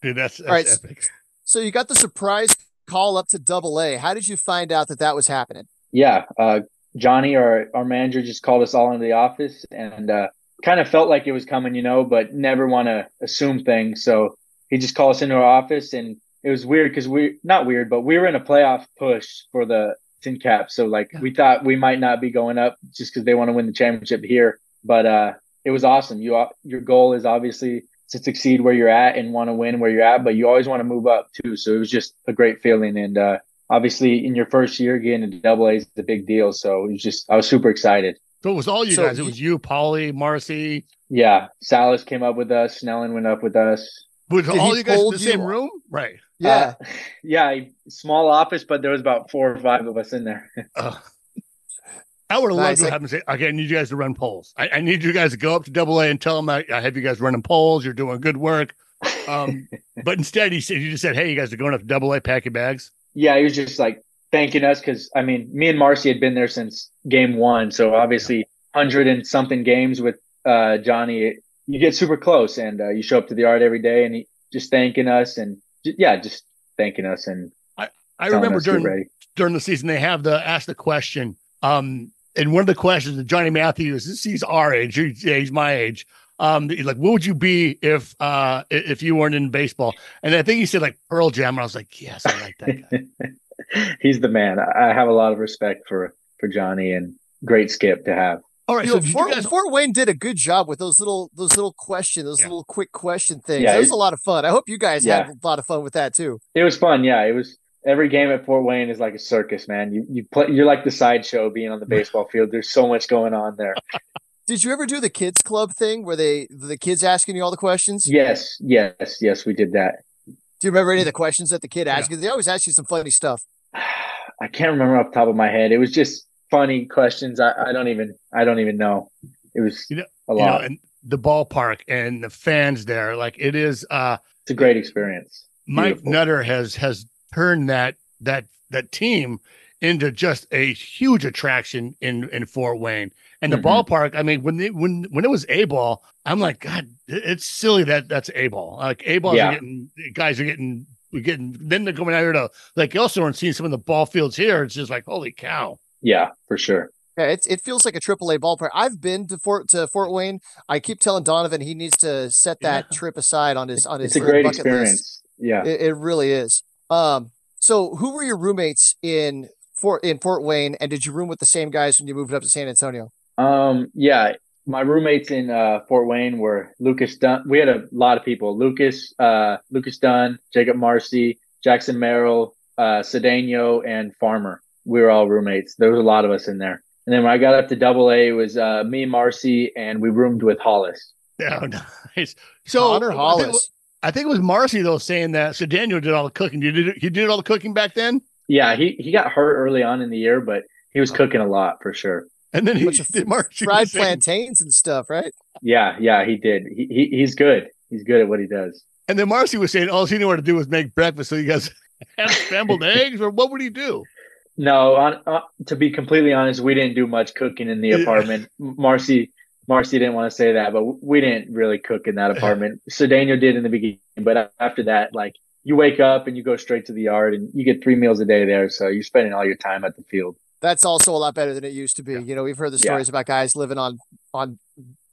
Dude, that's, that's all right, epic. So, so you got the surprise call up to Double A. How did you find out that that was happening? Yeah, uh, Johnny, our our manager, just called us all into the office and uh, kind of felt like it was coming, you know, but never want to assume things. So he just called us into our office and. It was weird because we – not weird, but we were in a playoff push for the Tin Cap. So, like, we thought we might not be going up just because they want to win the championship here. But uh, it was awesome. You Your goal is obviously to succeed where you're at and want to win where you're at, but you always want to move up too. So it was just a great feeling. And uh, obviously in your first year getting to Double A is the big deal. So it was just – I was super excited. So it was all you so guys. It was you, Paulie, Marcy. Yeah. Salas came up with us. Snellen went up with us. Was all you guys in the same you? room? Right. Yeah. Uh, yeah. Small office, but there was about four or five of us in there. uh, I would have loved nice. to have them say, okay, I need you guys to run polls. I, I need you guys to go up to Double A and tell them I, I have you guys running polls. You're doing good work. Um, but instead, he said, you just said, hey, you guys are going up to Double A, pack your bags. Yeah. He was just like thanking us because, I mean, me and Marcy had been there since game one. So obviously, one hundred and something games with uh, Johnny, it, you get super close and uh, you show up to the yard every day and he just thanking us and, yeah, just thanking us. And I, I remember during during the season, they have the ask the question. Um, and one of the questions that Johnny Matthews, he's our age, he's my age. Um, like, what would you be if uh if you weren't in baseball? And I think he said like Pearl Jam. And I was like, yes, I like that guy. He's the man. I have a lot of respect for for Johnny and great skip to have. All right, you so know, Fort, guys... Fort Wayne did a good job with those little, those little question, those yeah. little quick question things. Yeah, it was a lot of fun. I hope you guys yeah. had a lot of fun with that too. It was fun, yeah. It was every game at Fort Wayne is like a circus, man. You you play, you're like the sideshow being on the baseball field. There's so much going on there. Did you ever do the kids club thing where they the kids asking you all the questions? Yes, yes, yes. We did that. Do you remember any of the questions that the kid asked? Yeah. They always ask you some funny stuff. I can't remember off the top of my head. It was just. Funny questions. I, I don't even I don't even know. It was you know, a lot. You know, and the ballpark and the fans there, like it is. Uh, it's a great experience. Mike Beautiful. Nutter has has turned that that that team into just a huge attraction in, in Fort Wayne and the mm-hmm. ballpark. I mean, when they, when when it was A-ball, I'm like, God, it's silly that that's A-ball. Like A-balls yeah. are getting guys are getting we're getting. Then they're coming out here to like Elsinore and seeing some of the ball fields here. It's just like holy cow. Yeah, for sure. Yeah, it it feels like a triple A ballpark. I've been to Fort to Fort Wayne. I keep telling Donovan he needs to set that yeah. trip aside on his on his. It's a great bucket experience. List. Yeah, it, it really is. Um, so who were your roommates in Fort in Fort Wayne, and did you room with the same guys when you moved up to San Antonio? Um, yeah, my roommates in uh, Fort Wayne were Lucas Dunn. We had a lot of people: Lucas, uh, Lucas Dunn, Jacob Marcy, Jackson Merrill, uh, Cedeno, and Farmer. We were all roommates. There was a lot of us in there. And then when I got up to Double A, it was uh, me, Marcy, and we roomed with Hollis. Oh, nice. So Connor Hollis. I think it was Marcy, though, saying that. So Daniel did all the cooking. You did, you did all the cooking back then? Yeah, he, he got hurt early on in the year, but he was cooking a lot for sure. And then he did Marcy fried plantains and stuff, right? Yeah, yeah, he did. He, he He's good. He's good at what he does. And then Marcy was saying all she knew how to do was make breakfast. So you guys had scrambled eggs, or what would he do? No, on, uh, to be completely honest, we didn't do much cooking in the apartment. Marcy Marcy didn't want to say that, but we didn't really cook in that apartment. So Daniel did in the beginning, but after that, like, you wake up and you go straight to the yard and you get three meals a day there. So you're spending all your time at the field. That's also a lot better than it used to be. Yeah. You know, we've heard the stories yeah. about guys living on, on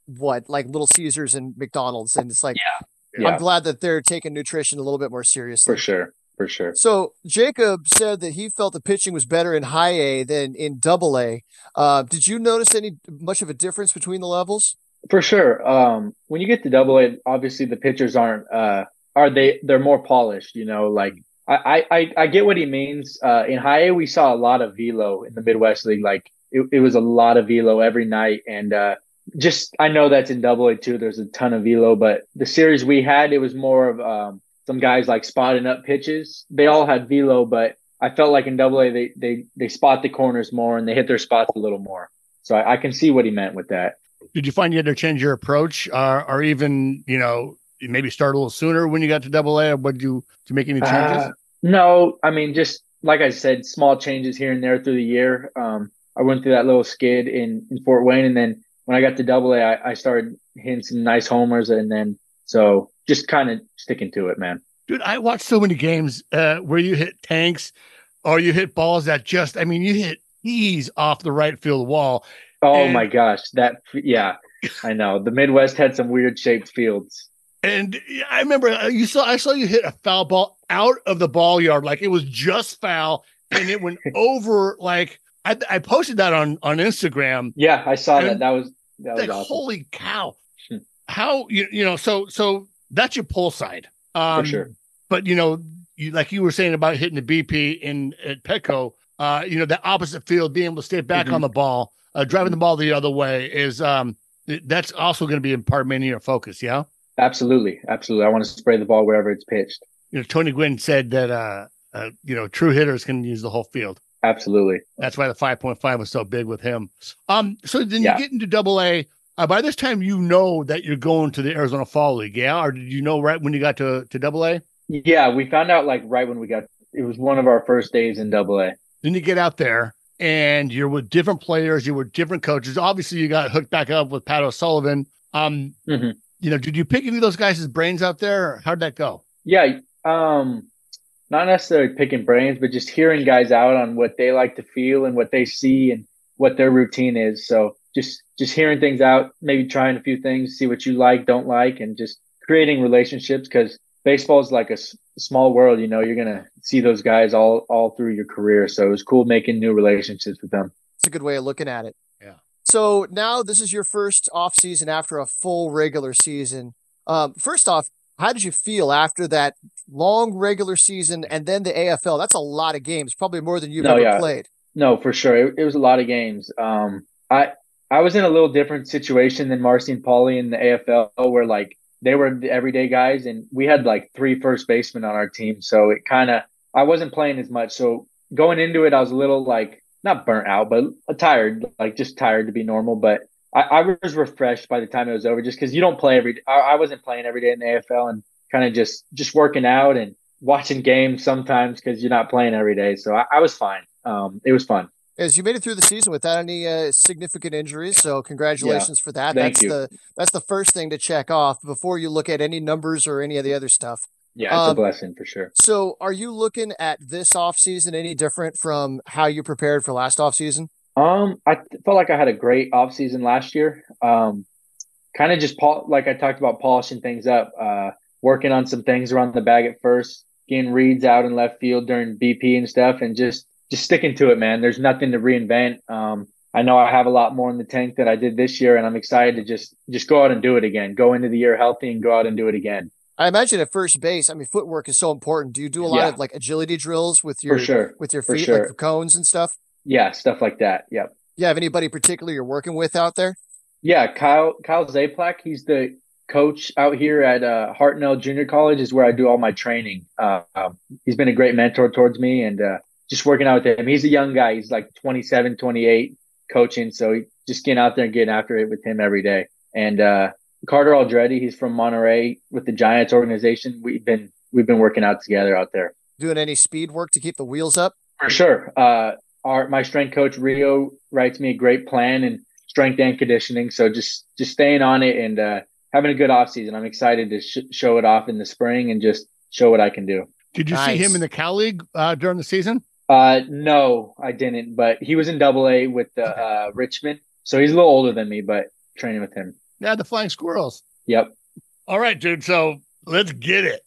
what, like Little Caesars and McDonald's. And it's like, yeah. I'm yeah. glad that they're taking nutrition a little bit more seriously. For sure. For sure. So Jacob said that he felt the pitching was better in high A than in double A. Uh, did you notice any much of a difference between the levels? For sure. Um, when you get to double A, obviously the pitchers aren't, uh, are they, they're more polished, you know, like I, I, I get what he means. Uh, in high A, we saw a lot of velo in the Midwest League. Like it, it was a lot of velo every night. And, uh, just, I know that's in double A too. There's a ton of velo, but the series we had, it was more of, um, some guys like spotting up pitches. They all had velo, but I felt like in double A, they, they, they spot the corners more and they hit their spots a little more. So I, I can see what he meant with that. Did you find you had to change your approach uh, or even, you know, maybe start a little sooner when you got to double A? Would you to make any changes? Uh, no, I mean, just like I said, small changes here and there through the year. Um, I went through that little skid in, in Fort Wayne. And then when I got to double A, I, I started hitting some nice homers. And then, so just kind of sticking to it, man. Dude, I watched so many games uh, where you hit tanks or you hit balls that just, I mean, you hit ease off the right field wall. Oh and, my gosh. That, yeah, I know. The Midwest had some weird shaped fields. And I remember you saw, I saw you hit a foul ball out of the ball yard. Like it was just foul and it went over. Like I, I posted that on, on Instagram. Yeah, I saw that. That was, that was like, awesome. Holy cow. How, you, you know, so, so that's your pull side. Um, For sure. But, you know, you, like you were saying about hitting the B P in at Petco, uh, you know, the opposite field, being able to stay back mm-hmm. on the ball, uh, driving the ball the other way is um, that's also going to be in part mainly your focus. Yeah, absolutely. Absolutely. I want to spray the ball wherever it's pitched. You know, Tony Gwynn said that, uh, uh, you know, true hitters can use the whole field. Absolutely. That's why the five point five was so big with him. Um, So then yeah. you get into double A. Uh, by this time, you know that you're going to the Arizona Fall League, yeah? Or did you know right when you got to to Double A? Yeah, we found out like right when we got. It was one of our first days in Double A. Then you get out there, and you're with different players, you're with different coaches. Obviously, you got hooked back up with Pat O'Sullivan. Um, mm-hmm. You know, did you pick any of those guys' brains out there? Or how'd that go? Yeah, um, not necessarily picking brains, but just hearing guys out on what they like to feel and what they see and what their routine is. So. Just just hearing things out, maybe trying a few things, see what you like, don't like, and just creating relationships because baseball is like a s- small world. You know, you're going to see those guys all all through your career. So it was cool making new relationships with them. It's a good way of looking at it. Yeah. So now this is your first off season after a full regular season. Um, first off, how did you feel after that long regular season and then the A F L? That's a lot of games, probably more than you've no, ever yeah. played. No, for sure. It, it was a lot of games. Um, I – I was in a little different situation than Marcy and Paulie in the A F L where like they were the everyday guys and we had like three first basemen on our team. So it kind of, I wasn't playing as much. So going into it, I was a little like not burnt out, but tired, like just tired to be normal. But I, I was refreshed by the time it was over just because you don't play every day. I wasn't playing every day in the A F L and kind of just, just working out and watching games sometimes because you're not playing every day. So I, I was fine. Um, it was fun. As you made it through the season without any uh, significant injuries, so congratulations yeah. for that. Thank that's you. the that's the first thing to check off before you look at any numbers or any of the other stuff. Yeah, it's um, a blessing for sure. So are you looking at this offseason any different from how you prepared for last offseason? Um, I felt like I had a great offseason last year. Um, kind of just, pol- like I talked about, polishing things up, uh, working on some things around the bag at first, getting reads out in left field during B P and stuff, and just – Just sticking to it, man. There's nothing to reinvent. Um, I know I have a lot more in the tank that I did this year, and I'm excited to just just go out and do it again. Go into the year healthy and go out and do it again. I imagine at first base, I mean, footwork is so important. Do you do a lot yeah. of like agility drills with your sure. with your feet, sure. like cones and stuff? Yeah, stuff like that. Yep. You have anybody particular you're working with out there? Yeah, Kyle Kyle Zaplak. He's the coach out here at uh, Hartnell Junior College is where I do all my training. Uh, he's been a great mentor towards me, and uh, just working out with him. He's a young guy. He's like twenty-seven, twenty-eight coaching. So he, just getting out there and getting after it with him every day. And uh, Carter Aldretti, he's from Monterey with the Giants organization. We've been, we've been working out together out there. Doing any speed work to keep the wheels up? For sure. Uh, our, my strength coach, Rio, writes me a great plan and strength and conditioning. So just, just staying on it and uh, having a good off season. I'm excited to sh- show it off in the spring and just show what I can do. Did you nice. see him in the Cal League uh, during the season? Uh, no, I didn't, but he was in double A with the, okay. uh, Richmond. So he's a little older than me, but training with him. Yeah. The Flying Squirrels. Yep. All right, dude. So let's get it.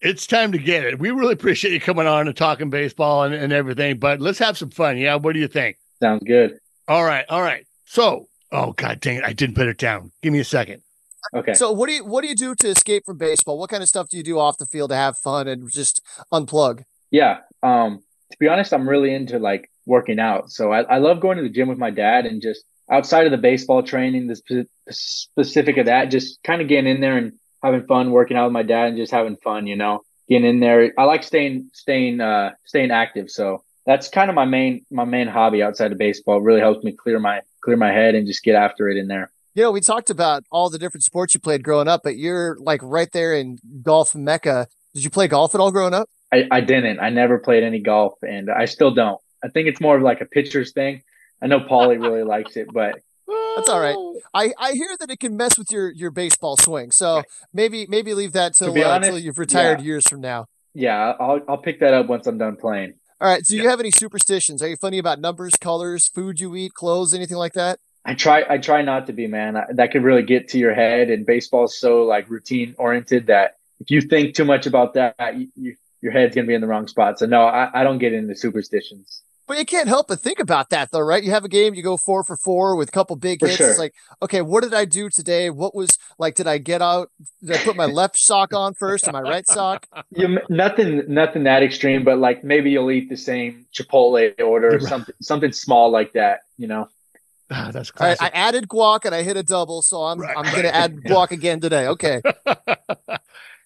It's time to get it. We really appreciate you coming on and talking baseball and, and everything, but let's have some fun. Yeah. What do you think? Sounds good. All right. All right. So, oh God dang it. I didn't put it down. Give me a second. Okay. So what do you, what do you do to escape from baseball? What kind of stuff do you do off the field to have fun and just unplug? Yeah. Um, to be honest, I'm really into like working out. So I, I love going to the gym with my dad and just outside of the baseball training, the spe- specific of that, just kind of getting in there and having fun, working out with my dad and just having fun, you know, getting in there. I like staying, staying, uh, staying active. So that's kind of my main, my main hobby outside of baseball. It really helps me clear my, clear my head and just get after it in there. You know, we talked about all the different sports you played growing up, but you're like right there in golf Mecca. Did you play golf at all growing up? I, I didn't. I never played any golf, and I still don't. I think it's more of like a pitcher's thing. I know Paulie really likes it, but that's all right. I, I hear that it can mess with your, your baseball swing, so maybe maybe leave that till, to uh, honest, till you've retired yeah. years from now. Yeah, I'll I'll pick that up once I'm done playing. All right. Do so yeah. you have any superstitions? Are you funny about numbers, colors, food you eat, clothes, anything like that? I try I try not to be, man. I, that could really get to your head, and baseball's so like routine oriented that if you think too much about that, you. you your head's going to be in the wrong spot. So no, I, I don't get into superstitions. But you can't help but think about that though, right? You have a game, you go four for four with a couple big hits. Sure. It's like, okay, what did I do today? What was like, did I get out? Did I put my left sock on first and my right sock? You, nothing, nothing that extreme, but like maybe you'll eat the same Chipotle order or something, something small like that, you know? Ah, that's classic. All right, I added guac and I hit a double. So I'm, right. I'm going to add yeah. guac again today. Okay.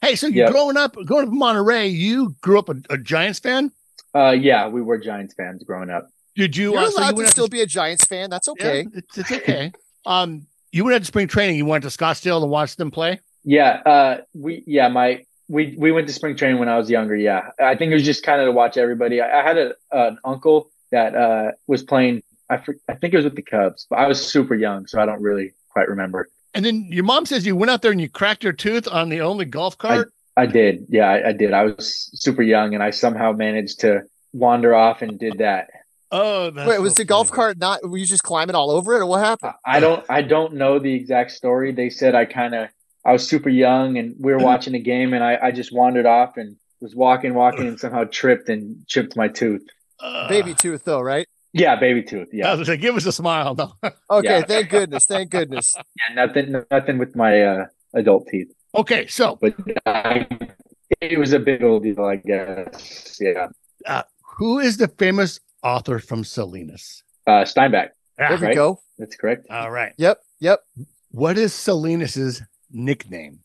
Hey, so you yep. growing up, going to Monterey, you grew up a, a Giants fan? Uh, yeah, we were Giants fans growing up. Did you? You're uh, allowed so you to still to... be a Giants fan. That's okay. Yeah, it's, it's okay. um, you went to spring training. You went to Scottsdale and watched them play. Yeah, uh, we yeah my we we went to spring training when I was younger. Yeah, I think it was just kind of to watch everybody. I, I had a, an uncle that uh, was playing. I I think it was with the Cubs, but I was super young, so I don't really quite remember. And then your mom says you went out there and you cracked your tooth on the only golf cart? I, I did. Yeah, I, I did. I was super young, and I somehow managed to wander off and did that. Oh, that's Wait, so was funny. The golf cart not – were you just climbing all over it, or what happened? I, I don't I don't know the exact story. They said I kind of – I was super young, and we were watching a game, and I, I just wandered off and was walking, walking, and somehow tripped and chipped my tooth. Uh. Baby tooth, though, right? Yeah, baby tooth. Yeah, I was gonna say, give us a smile. No. Okay, yeah. thank goodness, thank goodness. Yeah, nothing, nothing with my uh, adult teeth. Okay, so but uh, it was a big old deal, I guess. Yeah. Uh, who is the famous author from Salinas? Uh, Steinbeck. Ah, there we right? go. That's correct. All right. Yep. Yep. What is Salinas's nickname?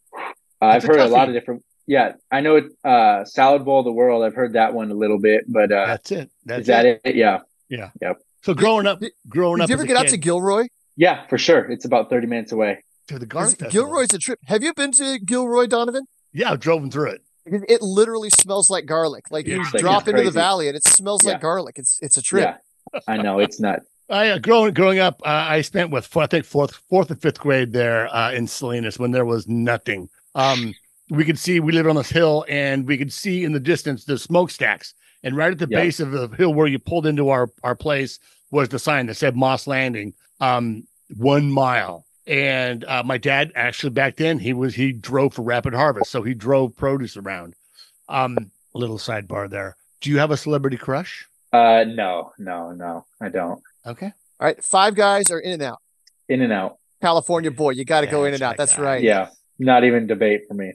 Uh, I've heard a, a lot of different. Yeah, I know it. Uh, Salad Bowl of the World. I've heard that one a little bit, but uh, that's it. That's is it. that it? Yeah. Yeah. Yep. So growing up, growing Did up. Did you ever get out to Gilroy? Yeah, for sure. It's about thirty minutes away. To the garden. Gilroy's a trip. Have you been to Gilroy, Donovan? Yeah, I've driven through it. It literally smells like garlic. Like yeah. you like, drop into the valley and it smells yeah. like garlic. It's it's a trip. Yeah. I know it's not. I uh, growing growing up, uh, I spent with I think fourth fourth and fifth grade there uh, in Salinas when there was nothing. Um, we could see we lived on this hill and we could see in the distance the smokestacks. And right at the yep. base of the hill where you pulled into our, our place was the sign that said Moss Landing, um, one mile. And uh, my dad actually back then he was he drove for Rapid Harvest, so he drove produce around. Um, a little sidebar there. Do you have a celebrity crush? Uh, no, no, no, I don't. Okay, all right. Five Guys are In and Out. In and Out. California boy, you got to yeah, go In and Out. That's guy. Right. Yeah, not even debate for me.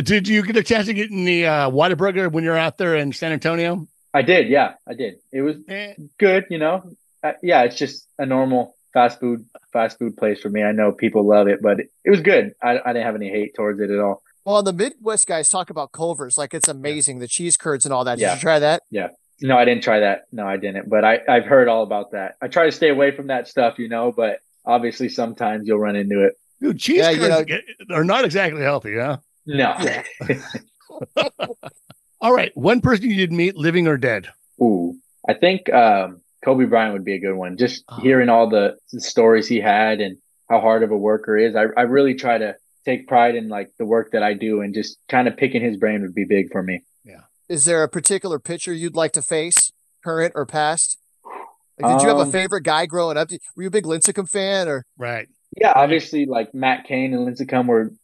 Did you get a chance to get in the uh, Whataburger when you're out there in San Antonio? I did. Yeah, I did. It was eh. good. You know, uh, yeah, it's just a normal fast food fast food place for me. I know people love it, but it was good. I, I didn't have any hate towards it at all. Well, the Midwest guys talk about Culver's like it's amazing, yeah. The cheese curds and all that. Did yeah. you try that? Yeah. No, I didn't try that. No, I didn't. But I, I've heard all about that. I try to stay away from that stuff, you know, but obviously sometimes you'll run into it. Dude, cheese yeah, curds you know, are not exactly healthy, huh? No. All right. One person you did meet, living or dead? Ooh, I think um, Kobe Bryant would be a good one. Just oh. hearing all the, the stories he had and how hard of a worker he is. I, I really try to take pride in like the work that I do, and just kind of picking his brain would be big for me. Yeah. Is there a particular pitcher you'd like to face, current or past? Like, did um, you have a favorite guy growing up? Were you a big Lincecum fan? Or right? Yeah, obviously, like Matt Cain and Lincecum were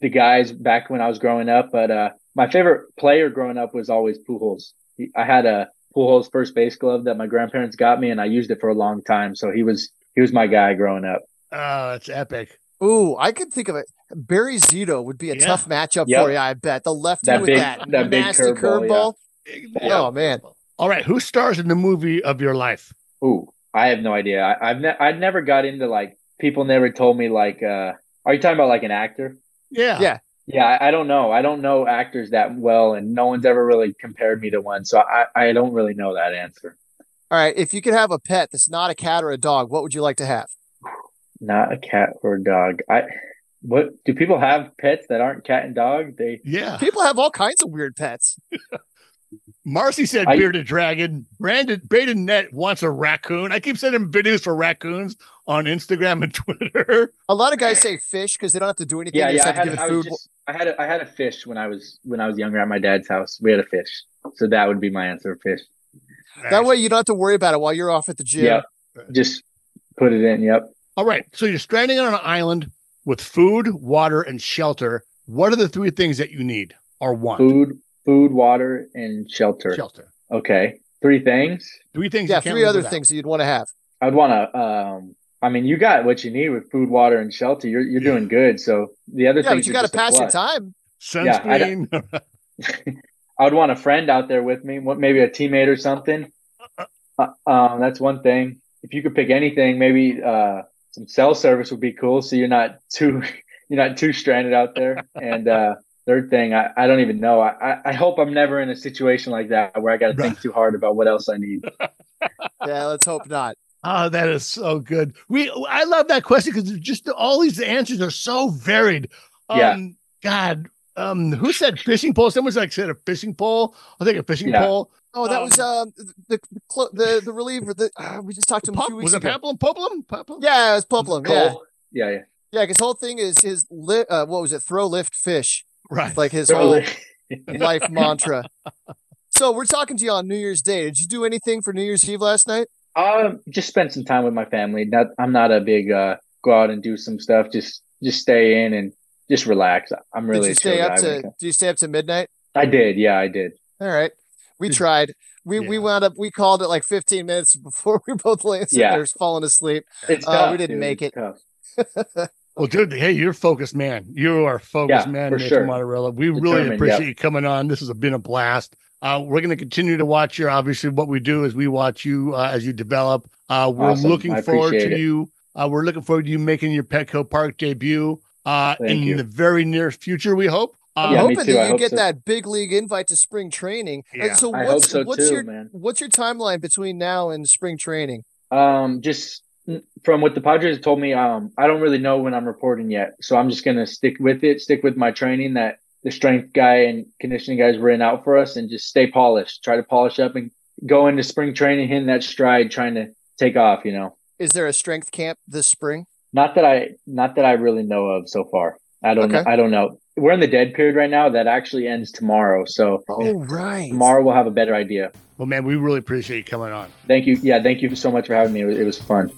the guys back when I was growing up. But uh, my favorite player growing up was always Pujols. He, I had a Pujols first base glove that my grandparents got me, and I used it for a long time. So he was he was my guy growing up. Oh, that's epic. Ooh, I could think of it. Barry Zito would be a yeah. tough matchup yep. for you, I bet. The lefty that with big, that, that nasty curveball. Curve yeah. Oh, man. All right. Who stars in the movie of your life? Ooh, I have no idea. I, I've ne- I never got into, like, people never told me, like, uh, are you talking about, like, an actor? Yeah. Yeah. Yeah, I, I don't know. I don't know actors that well, and no one's ever really compared me to one, so I, I don't really know that answer. All right. If you could have a pet that's not a cat or a dog, what would you like to have? Not a cat or a dog. I... What do people have pets that aren't cat and dog? They yeah. People have all kinds of weird pets. Marcy said I, bearded dragon. Brandon Braden Nett wants a raccoon. I keep sending videos for raccoons on Instagram and Twitter. A lot of guys say fish because they don't have to do anything. Yeah, they yeah. Just have I, had, to give it I, food. Just, I had a, I had a fish when I was when I was younger at my dad's house. We had a fish, so that would be my answer: fish. Nice. That way you don't have to worry about it while you're off at the gym. Yep. Just put it in. Yep. All right. So you're stranded on an island. With food, water, and shelter, what are the three things that you need or want? Food, food, water, and shelter. Shelter. Okay. Three things? Three things. Yeah, three other things that you'd want to have. I'd want to um, – I mean, you got what you need with food, water, and shelter. You're you're yeah. doing good. So the other thing yeah, but you got to pass your time. Sunscreen. Yeah, I'd, I'd want a friend out there with me, maybe a teammate or something. Uh, um, that's one thing. If you could pick anything, maybe uh, – some cell service would be cool, so you're not too you're not too stranded out there. And uh, third thing, I, I don't even know. I, I hope I'm never in a situation like that where I got to think too hard about what else I need. Yeah, let's hope not. Oh, that is so good. We I love that question because just all these answers are so varied. Um, yeah. God, um, who said fishing pole? Someone like said a fishing pole. I think a fishing yeah. pole. Oh, that um, was um the the the, the reliever. The uh, we just talked to him. Pop, a few weeks was it Paplum? Poplum? Yeah, it was Poplum. Yeah, yeah, yeah. Yeah, because whole thing is his li- uh, what was it? Throw, lift, fish. Right, it's like his throw, whole life mantra. So we're talking to you on New Year's Day. Did you do anything for New Year's Eve last night? Um, just spent some time with my family. Not, I'm not a big uh, go out and do some stuff. Just just stay in and just relax. I'm really. Did you stay up to? Did you stay up to midnight? I did. Yeah, I did. All right. We tried. We yeah. we wound up. We called it like fifteen minutes before we both landed. Yeah. There's falling asleep. It's tough, uh, we didn't dude. make it. Well, dude, hey, you're a focused man. You are a focused yeah, man, Nathan sure. Martorella. We Determined, really appreciate yep. you coming on. This has been a blast. Uh, we're going to continue to watch you. Obviously, what we do is we watch you uh, as you develop. Uh, we're awesome. looking I forward to it. you. Uh, we're looking forward to you making your Petco Park debut uh, in you. the very near future. We hope. I'm yeah, hoping that you get so. that big league invite to spring training. Yeah. And so what's, I hope so what's too, your man. what's your timeline between now and spring training? Um, just from what the Padres told me, um, I don't really know when I'm reporting yet. So I'm just gonna stick with it, stick with my training that the strength guy and conditioning guys were in out for us, and just stay polished, try to polish up and go into spring training hitting that stride, trying to take off. You know, is there a strength camp this spring? Not that I, not that I really know of so far. I don't, okay. I don't know. We're in the dead period right now. That actually ends tomorrow. So oh, right. tomorrow we'll have a better idea. Well, man, we really appreciate you coming on. Thank you. Yeah, thank you so much for having me. It was, it was fun.